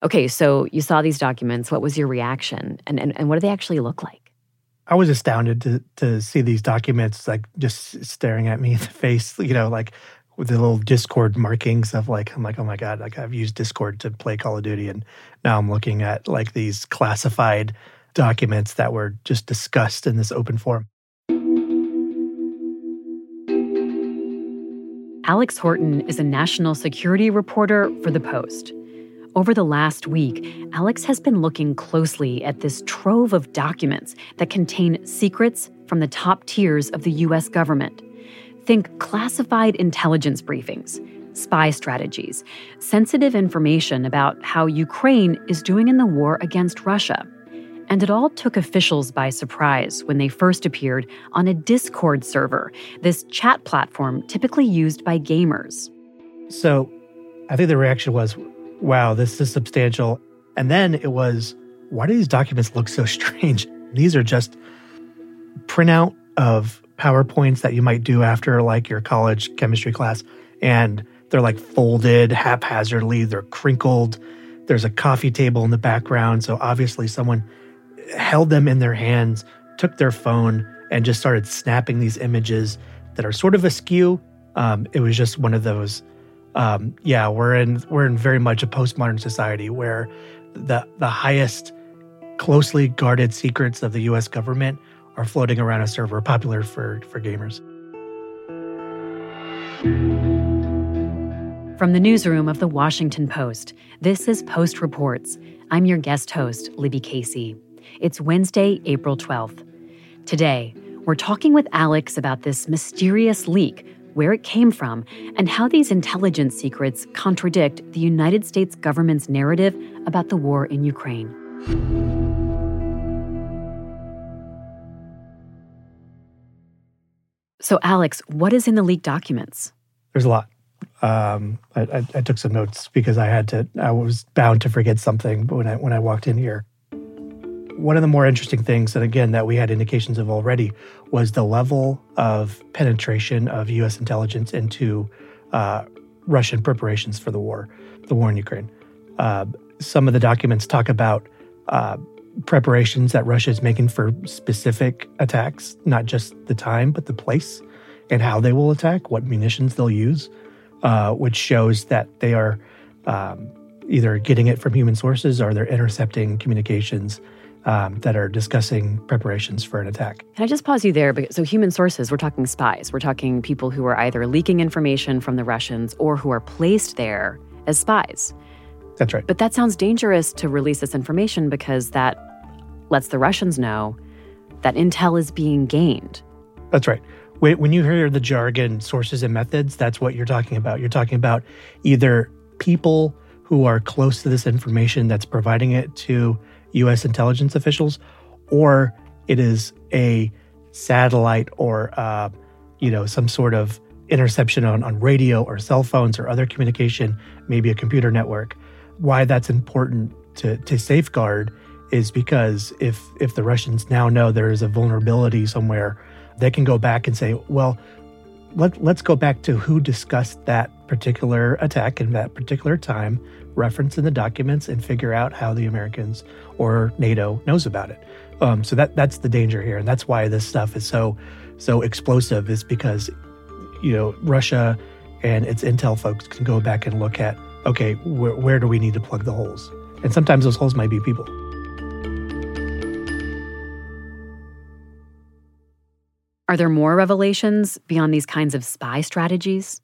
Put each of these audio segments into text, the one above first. Okay, so you saw these documents. What was your reaction? And what do they actually look like? I was astounded to see these documents, like, just staring at me in the face, you know, like, with the little Discord markings of, like, I'm like, oh my God, like, I've used Discord to play Call of Duty, and now I'm looking at, like, these classified documents that were just discussed in this open forum. Alex Horton is a national security reporter for The Post. Over the last week, Alex has been looking closely at this trove of documents that contain secrets from the top tiers of the U.S. government. Think classified intelligence briefings, spy strategies, sensitive information about how Ukraine is doing in the war against Russia. And it all took officials by surprise when they first appeared on a Discord server, this chat platform typically used by gamers. So I think the reaction was, wow, this is substantial. And then it was, why do these documents look so strange? These are just printout of PowerPoints that you might do after, like, your college chemistry class. And they're, like, folded haphazardly. They're crinkled. There's a coffee table in the background. So obviously someone held them in their hands, took their phone, and just started snapping these images that are sort of askew. It was just one of those... We're in very much a postmodern society where the highest, closely guarded secrets of the U.S. government are floating around a server popular for gamers. From the newsroom of The Washington Post, this is Post Reports. I'm your guest host, Libby Casey. It's Wednesday, April 12th. Today, we're talking with Alex about this mysterious leak, where it came from, and how these intelligence secrets contradict the United States government's narrative about the war in Ukraine. So, Alex, what is in the leaked documents? There's a lot. I took some notes because I was bound to forget something when I walked in here. One of the more interesting things, and again, that we had indications of already, was the level of penetration of U.S. intelligence into Russian preparations for the war in Ukraine. Some of the documents talk about preparations that Russia is making for specific attacks, not just the time, but the place and how they will attack, what munitions they'll use, which shows that they are either getting it from human sources or they're intercepting communications that are discussing preparations for an attack. Can I just pause you there? So human sources, we're talking spies. We're talking people who are either leaking information from the Russians or who are placed there as spies. That's right. But that sounds dangerous to release this information because that lets the Russians know that intel is being gained. That's right. When you hear the jargon, sources and methods, that's what you're talking about. You're talking about either people who are close to this information that's providing it to U.S. intelligence officials, or it is a satellite or, some sort of interception on radio or cell phones or other communication, maybe a computer network. Why that's important to safeguard is because if the Russians now know there is a vulnerability somewhere, they can go back and say, well, let's go back to who discussed that particular attack in that particular time, reference in the documents, and figure out how the Americans or NATO knows about it. So that's the danger here, and that's why this stuff is so explosive, is because, you know, Russia and its intel folks can go back and look at, okay, where do we need to plug the holes? And sometimes those holes might be people. Are there more revelations beyond these kinds of spy strategies?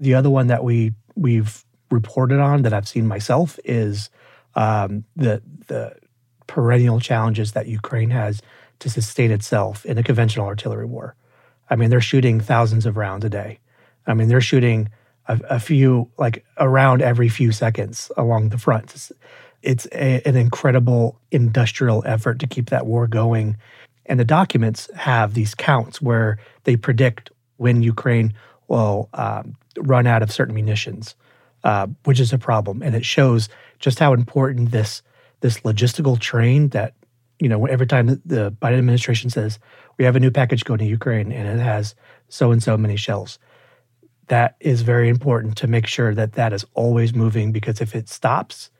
The other one that we've reported on that I've seen myself is the perennial challenges that Ukraine has to sustain itself in a conventional artillery war. I mean, they're shooting thousands of rounds a day. I mean, they're shooting a few, like, around every few seconds along the front. It's an incredible industrial effort to keep that war going. And the documents have these counts where they predict when Ukraine will run out of certain munitions, which is a problem. And it shows just how important this logistical train that, you know, every time the Biden administration says, we have a new package going to Ukraine and it has so-and-so many shells, that is very important to make sure that that is always moving, because if it stops,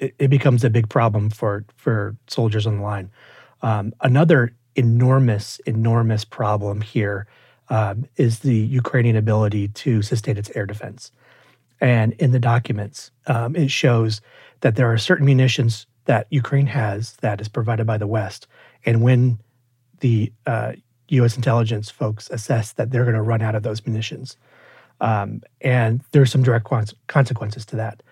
it becomes a big problem for soldiers on the line. Another enormous problem here is the Ukrainian ability to sustain its air defense. And in the documents, it shows that there are certain munitions that Ukraine has that is provided by the West. And when the U.S. intelligence folks assess that they're going to run out of those munitions, and there's some direct consequences to that.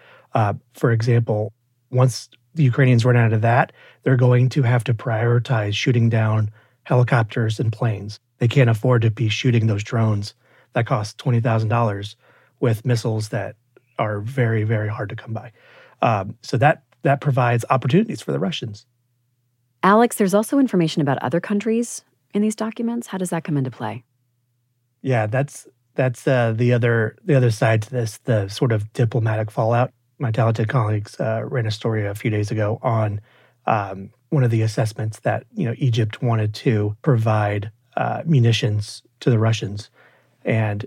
For example, once the Ukrainians run out of that, they're going to have to prioritize shooting down helicopters and planes. They can't afford to be shooting those drones that cost $20,000 with missiles that are very, very hard to come by. So that provides opportunities for the Russians. Alex, there's also information about other countries in these documents. How does that come into play? Yeah, that's the other side to this, the sort of diplomatic fallout. My talented colleagues ran a story a few days ago on one of the assessments that Egypt wanted to provide munitions to the Russians, and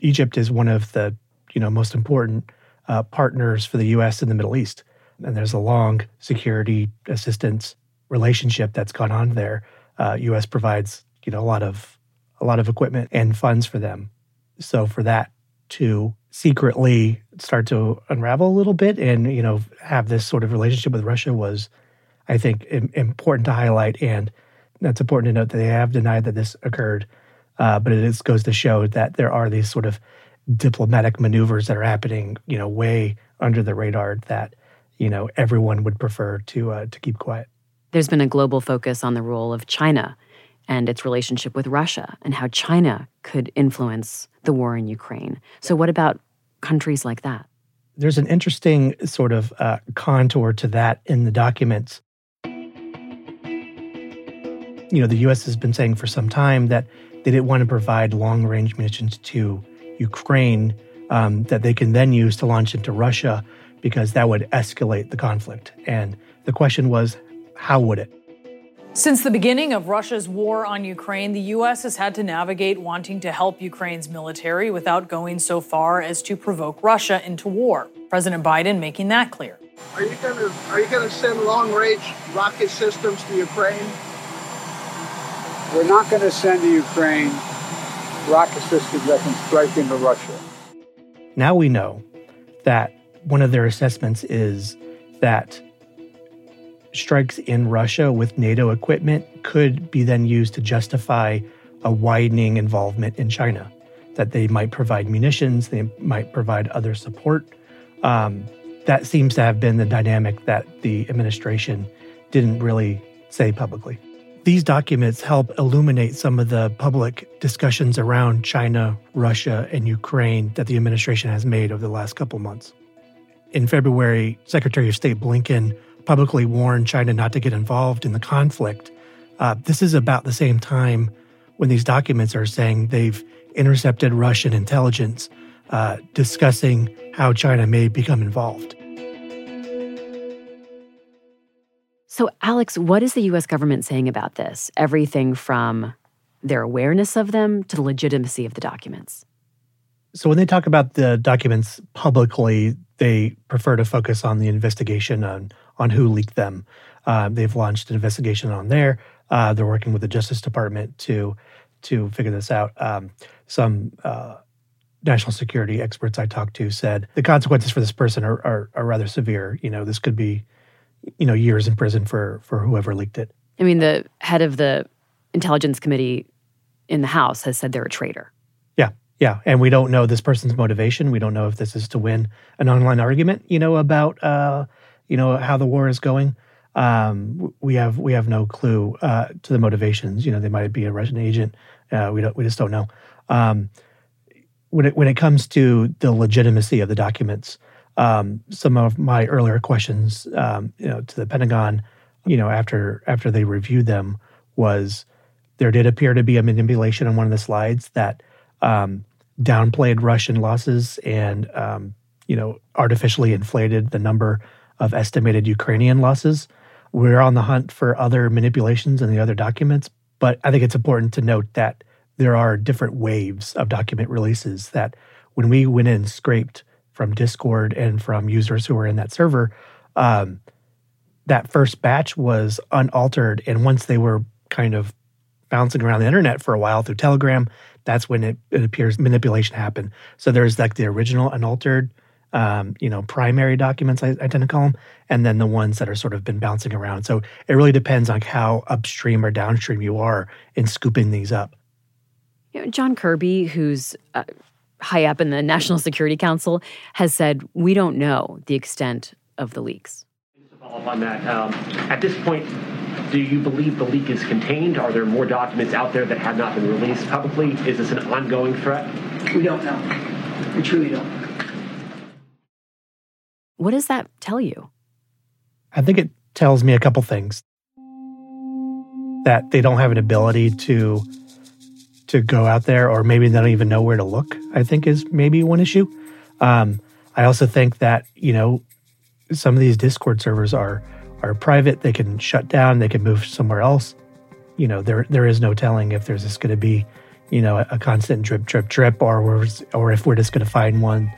Egypt is one of the most important partners for the U.S. in the Middle East, and there's a long security assistance relationship that's gone on there. U.S. provides a lot of equipment and funds for them. So for that to secretly start to unravel a little bit and, have this sort of relationship with Russia was, I think, important to highlight. And that's important to note that they have denied that this occurred. But it goes to show that there are these sort of diplomatic maneuvers that are happening, way under the radar that, everyone would prefer to keep quiet. There's been a global focus on the role of China and its relationship with Russia and how China could influence the war in Ukraine. So what about countries like that? There's an interesting sort of contour to that in the documents. The U.S. has been saying for some time that they didn't want to provide long-range munitions to Ukraine that they can then use to launch into Russia because that would escalate the conflict. And the question was, how would it? Since the beginning of Russia's war on Ukraine, the U.S. has had to navigate wanting to help Ukraine's military without going so far as to provoke Russia into war. President Biden making that clear. Are you going to send long-range rocket systems to Ukraine? We're not going to send to Ukraine rocket systems that can strike into Russia. Now we know that one of their assessments is that strikes in Russia with NATO equipment could be then used to justify a widening involvement in China, that they might provide munitions, they might provide other support. That seems to have been the dynamic that the administration didn't really say publicly. These documents help illuminate some of the public discussions around China, Russia, and Ukraine that the administration has made over the last couple months. In February, Secretary of State Blinken publicly warned China not to get involved in the conflict. This is about the same time when these documents are saying they've intercepted Russian intelligence discussing how China may become involved. So, Alex, what is the U.S. government saying about this? Everything from their awareness of them to the legitimacy of the documents. So when they talk about the documents publicly, they prefer to focus on the investigation on who leaked them. They've launched an investigation on there. They're working with the Justice Department to figure this out. Some national security experts I talked to said the consequences for this person are rather severe. This could be, years in prison for whoever leaked it. I mean, the head of the Intelligence Committee in the House has said they're a traitor. Yeah, and we don't know this person's motivation. We don't know if this is to win an online argument, about how the war is going. We have no clue to the motivations. They might be a Russian agent. We just don't know. When it comes to the legitimacy of the documents, some of my earlier questions, to the Pentagon, after they reviewed them, was there did appear to be a manipulation on one of the slides that downplayed Russian losses and artificially inflated the number of estimated Ukrainian losses. We're on the hunt for other manipulations in the other documents, but I think it's important to note that there are different waves of document releases that when we went in and scraped from Discord and from users who were in that server, that first batch was unaltered. And once they were kind of bouncing around the internet for a while through Telegram, that's when it appears manipulation happened. So there's like the original unaltered, primary documents, I tend to call them, and then the ones that are sort of been bouncing around. So it really depends on how upstream or downstream you are in scooping these up. You know, John Kirby, who's high up in the National Security Council, has said, we don't know the extent of the leaks. Just to follow up on that, at this point, do you believe the leak is contained? Are there more documents out there that have not been released publicly? Is this an ongoing threat? We don't know. We truly don't. What does that tell you? I think it tells me a couple things. That they don't have an ability to go out there, or maybe they don't even know where to look, I think is maybe one issue. I also think that, some of these Discord servers are private. They can shut down. They can move somewhere else. There is no telling if there's just going to be, a constant drip, or if we're just going to find one,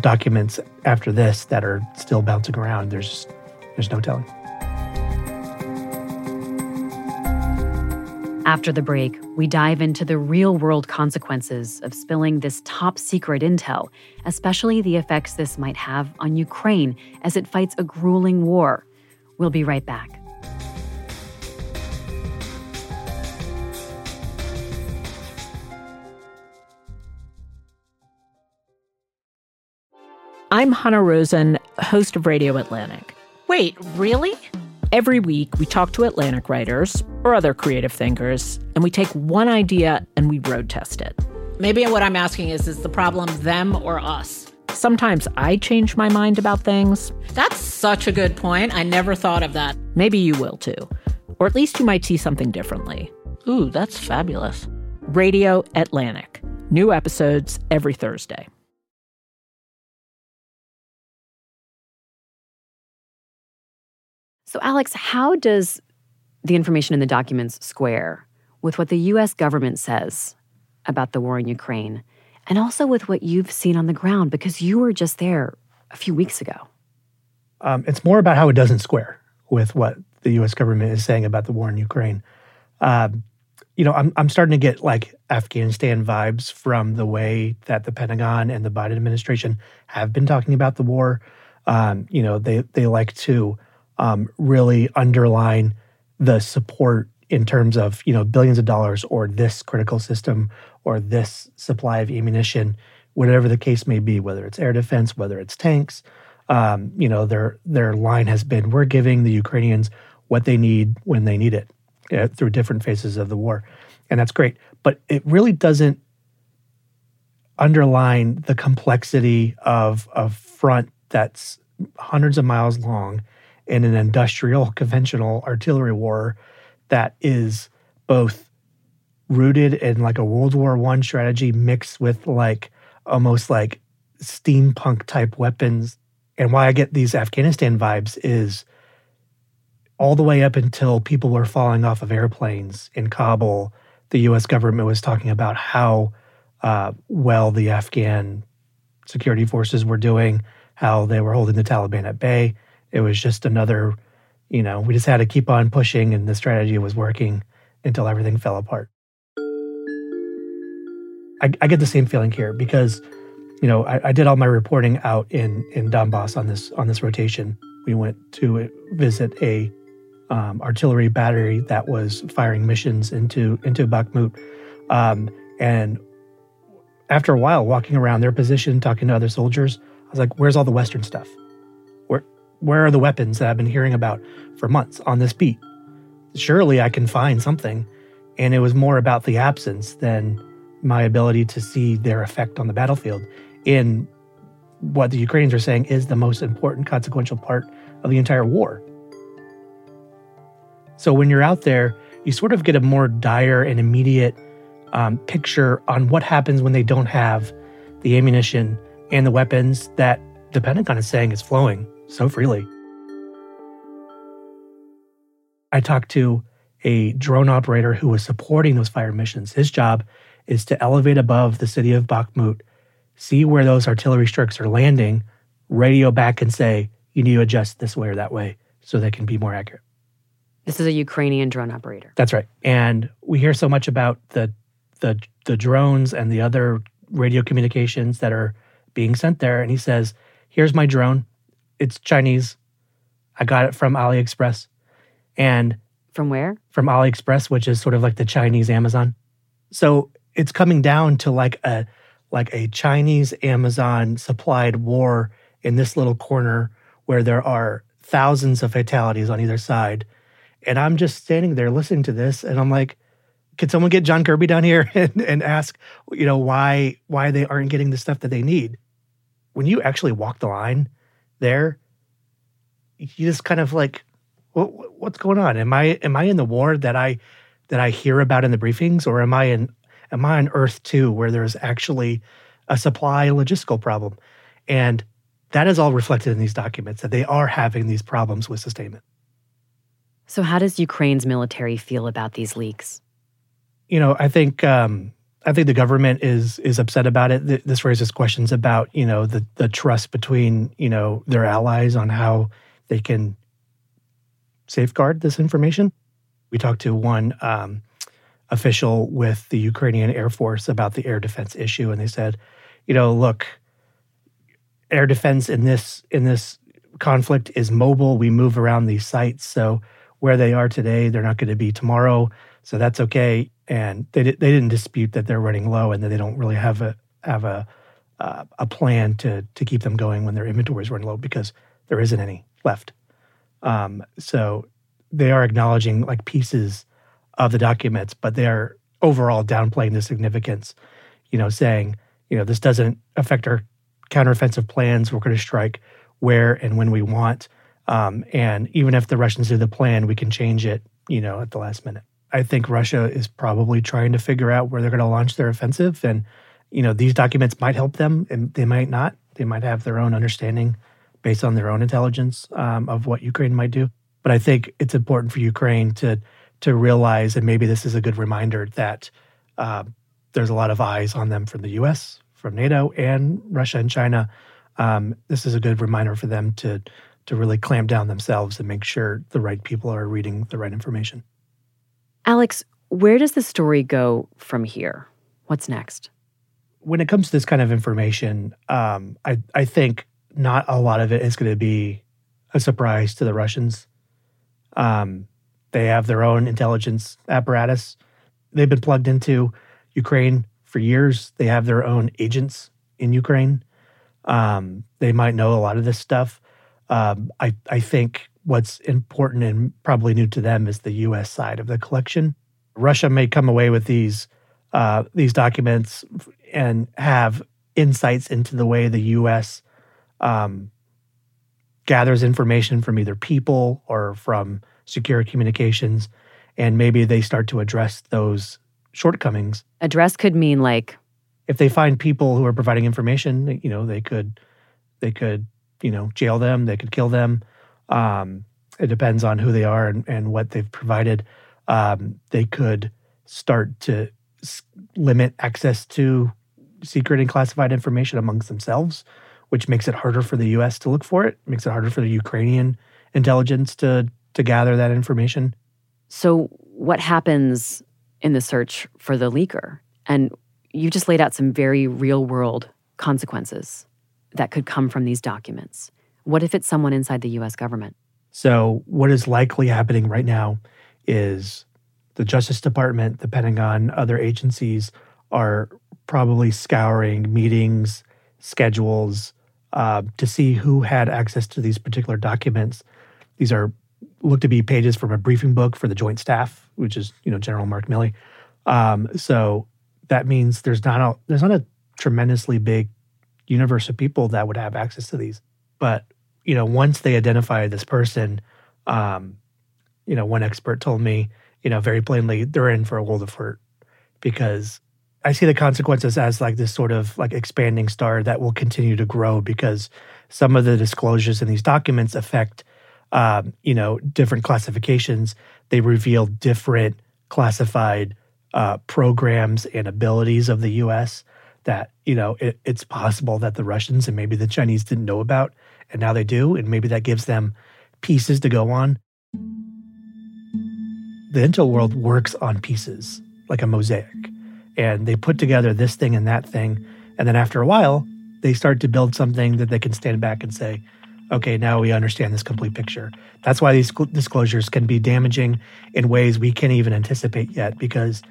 documents after this that are still bouncing around. There's no telling. After the break, we dive into the real-world consequences of spilling this top-secret intel, especially the effects this might have on Ukraine as it fights a grueling war. We'll be right back. I'm Hannah Rosen, host of Radio Atlantic. Wait, really? Every week, we talk to Atlantic writers or other creative thinkers, and we take one idea and we road test it. Maybe what I'm asking is the problem them or us? Sometimes I change my mind about things. That's such a good point. I never thought of that. Maybe you will, too. Or at least you might see something differently. Ooh, that's fabulous. Radio Atlantic. New episodes every Thursday. So, Alex, how does the information in the documents square with what the U.S. government says about the war in Ukraine, and also with what you've seen on the ground, because you were just there a few weeks ago? It's more about how it doesn't square with what the U.S. government is saying about the war in Ukraine. I'm starting to get like Afghanistan vibes from the way that the Pentagon and the Biden administration have been talking about the war. They like to really underline the support in terms of, billions of dollars or this critical system or this supply of ammunition, whatever the case may be, whether it's air defense, whether it's tanks. Their line has been, we're giving the Ukrainians what they need when they need it, through different phases of the war. And that's great. But it really doesn't underline the complexity of a front that's hundreds of miles long in an industrial, conventional artillery war that is both rooted in like a World War I strategy mixed with like almost like steampunk type weapons. And why I get these Afghanistan vibes is all the way up until people were falling off of airplanes in Kabul, the U.S. government was talking about how well the Afghan security forces were doing, how they were holding the Taliban at bay. It was just another, we just had to keep on pushing, and the strategy was working until everything fell apart. I get the same feeling here because, I did all my reporting out in Donbass on this rotation. We went to visit a artillery battery that was firing missions into Bakhmut, and after a while, walking around their position, talking to other soldiers, I was like, "Where's all the Western stuff? Where are the weapons that I've been hearing about for months on this beat? Surely I can find something." And it was more about the absence than my ability to see their effect on the battlefield in what the Ukrainians are saying is the most important consequential part of the entire war. So when you're out there, you sort of get a more dire and immediate picture on what happens when they don't have the ammunition and the weapons that the Pentagon is saying is flowing so freely. I talked to a drone operator who was supporting those fire missions. His job is to elevate above the city of Bakhmut see where those artillery strikes are landing, radio back and say, you need to adjust this way or that way so they can be more accurate. This is a Ukrainian drone operator. That's right. And we hear so much about the drones and the other radio communications that are being sent there. And he says, here's my drone. It's Chinese. I got it from AliExpress. And from where? From AliExpress, which is sort of like the Chinese Amazon. So it's coming down to like a Chinese Amazon supplied war in this little corner where there are thousands of fatalities on either side. And I'm just standing there listening to this and I'm like, could someone get John Kirby down here and ask, you know, why they aren't getting the stuff that they need? When you actually walk the line there, you just kind of like, what's going on? Am I in the war that I hear about in the briefings, or am I on Earth 2 where there's actually a supply logistical problem? And that is all reflected in these documents, that they are having these problems with sustainment. So how does Ukraine's military feel about these leaks? You know, I think the government is upset about it. This raises questions about, you know, the trust between, you know, their allies on how they can safeguard this information. We talked to one official with the Ukrainian Air Force about the air defense issue, and they said, you know, look, air defense in this conflict is mobile. We move around these sites, so where they are today, they're not going to be tomorrow. So that's okay. And they didn't dispute that they're running low and that they don't really have a plan to keep them going when their inventories run low, because there isn't any left. So they are acknowledging like pieces of the documents, but they are overall downplaying the significance. You know, saying, you know, this doesn't affect our counteroffensive plans. We're going to strike where and when we want. And even if the Russians do the plan, we can change it, you know, at the last minute. I think Russia is probably trying to figure out where they're going to launch their offensive. And, you know, these documents might help them and they might not. They might have their own understanding based on their own intelligence of what Ukraine might do. But I think it's important for Ukraine to realize, and maybe this is a good reminder, that there's a lot of eyes on them from the U.S., from NATO, and Russia and China. This is a good reminder for them to really clamp down themselves and make sure the right people are reading the right information. Alex, where does the story go from here? What's next? When it comes to this kind of information, I think not a lot of it is going to be a surprise to the Russians. They have their own intelligence apparatus. They've been plugged into Ukraine for years. They have their own agents in Ukraine. They might know a lot of this stuff. I think what's important and probably new to them is the U.S. side of the collection. Russia may come away with these documents and have insights into the way the U.S. Gathers information from either people or from secure communications, and maybe they start to address those shortcomings. Address could mean like, if they find people who are providing information, you know, they could you know, jail them, they could kill them. It depends on who they are and what they've provided. They could start to limit access to secret and classified information amongst themselves, which makes it harder for the U.S. to look for it, makes it harder for the Ukrainian intelligence to gather that information. So what happens in the search for the leaker? And you just laid out some very real-world consequences that could come from these documents. What if it's someone inside the U.S. government? So what is likely happening right now is the Justice Department, the Pentagon, other agencies are probably scouring meetings, schedules, to see who had access to these particular documents. These are looked to be pages from a briefing book for the Joint Staff, which is, you know, General Mark Milley. So that means there's not a tremendously big universe of people that would have access to these. But, you know, once they identify this person, you know, one expert told me, you know, very plainly, they're in for a world of hurt, because I see the consequences as like this sort of like expanding star that will continue to grow, because some of the disclosures in these documents affect, you know, different classifications. They reveal different classified programs and abilities of the U.S., that, you know, it's possible that the Russians and maybe the Chinese didn't know about, and now they do, and maybe that gives them pieces to go on. The intel world works on pieces, like a mosaic, and they put together this thing and that thing, and then after a while, they start to build something that they can stand back and say, okay, now we understand this complete picture. That's why these disclosures can be damaging in ways we can't even anticipate yet, because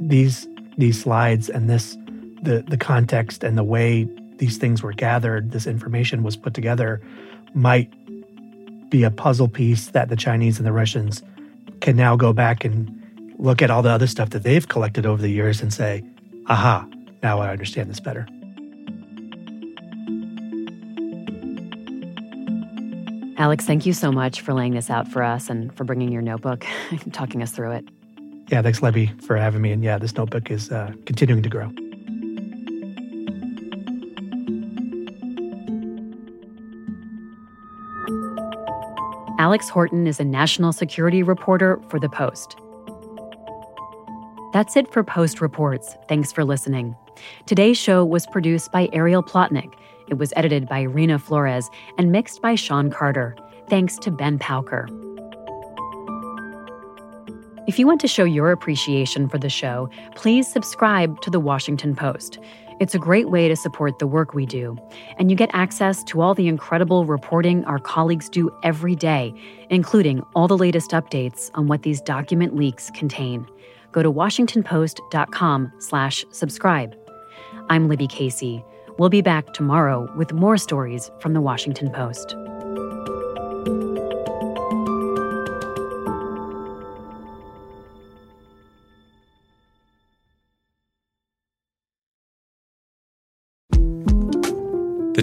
these slides and the context and the way these things were gathered, this information was put together, might be a puzzle piece that the Chinese and the Russians can now go back and look at all the other stuff that they've collected over the years and say, aha, now I understand this better. Alex, thank you so much for laying this out for us and for bringing your notebook and talking us through it. Yeah, thanks, Libby, for having me. And yeah, this notebook is continuing to grow. Alex Horton is a national security reporter for The Post. That's it for Post Reports. Thanks for listening. Today's show was produced by Ariel Plotnick. It was edited by Rena Flores and mixed by Sean Carter. Thanks to Ben Pauker. If you want to show your appreciation for the show, please subscribe to The Washington Post. It's a great way to support the work we do. And you get access to all the incredible reporting our colleagues do every day, including all the latest updates on what these document leaks contain. Go to washingtonpost.com/subscribe. I'm Libby Casey. We'll be back tomorrow with more stories from The Washington Post. The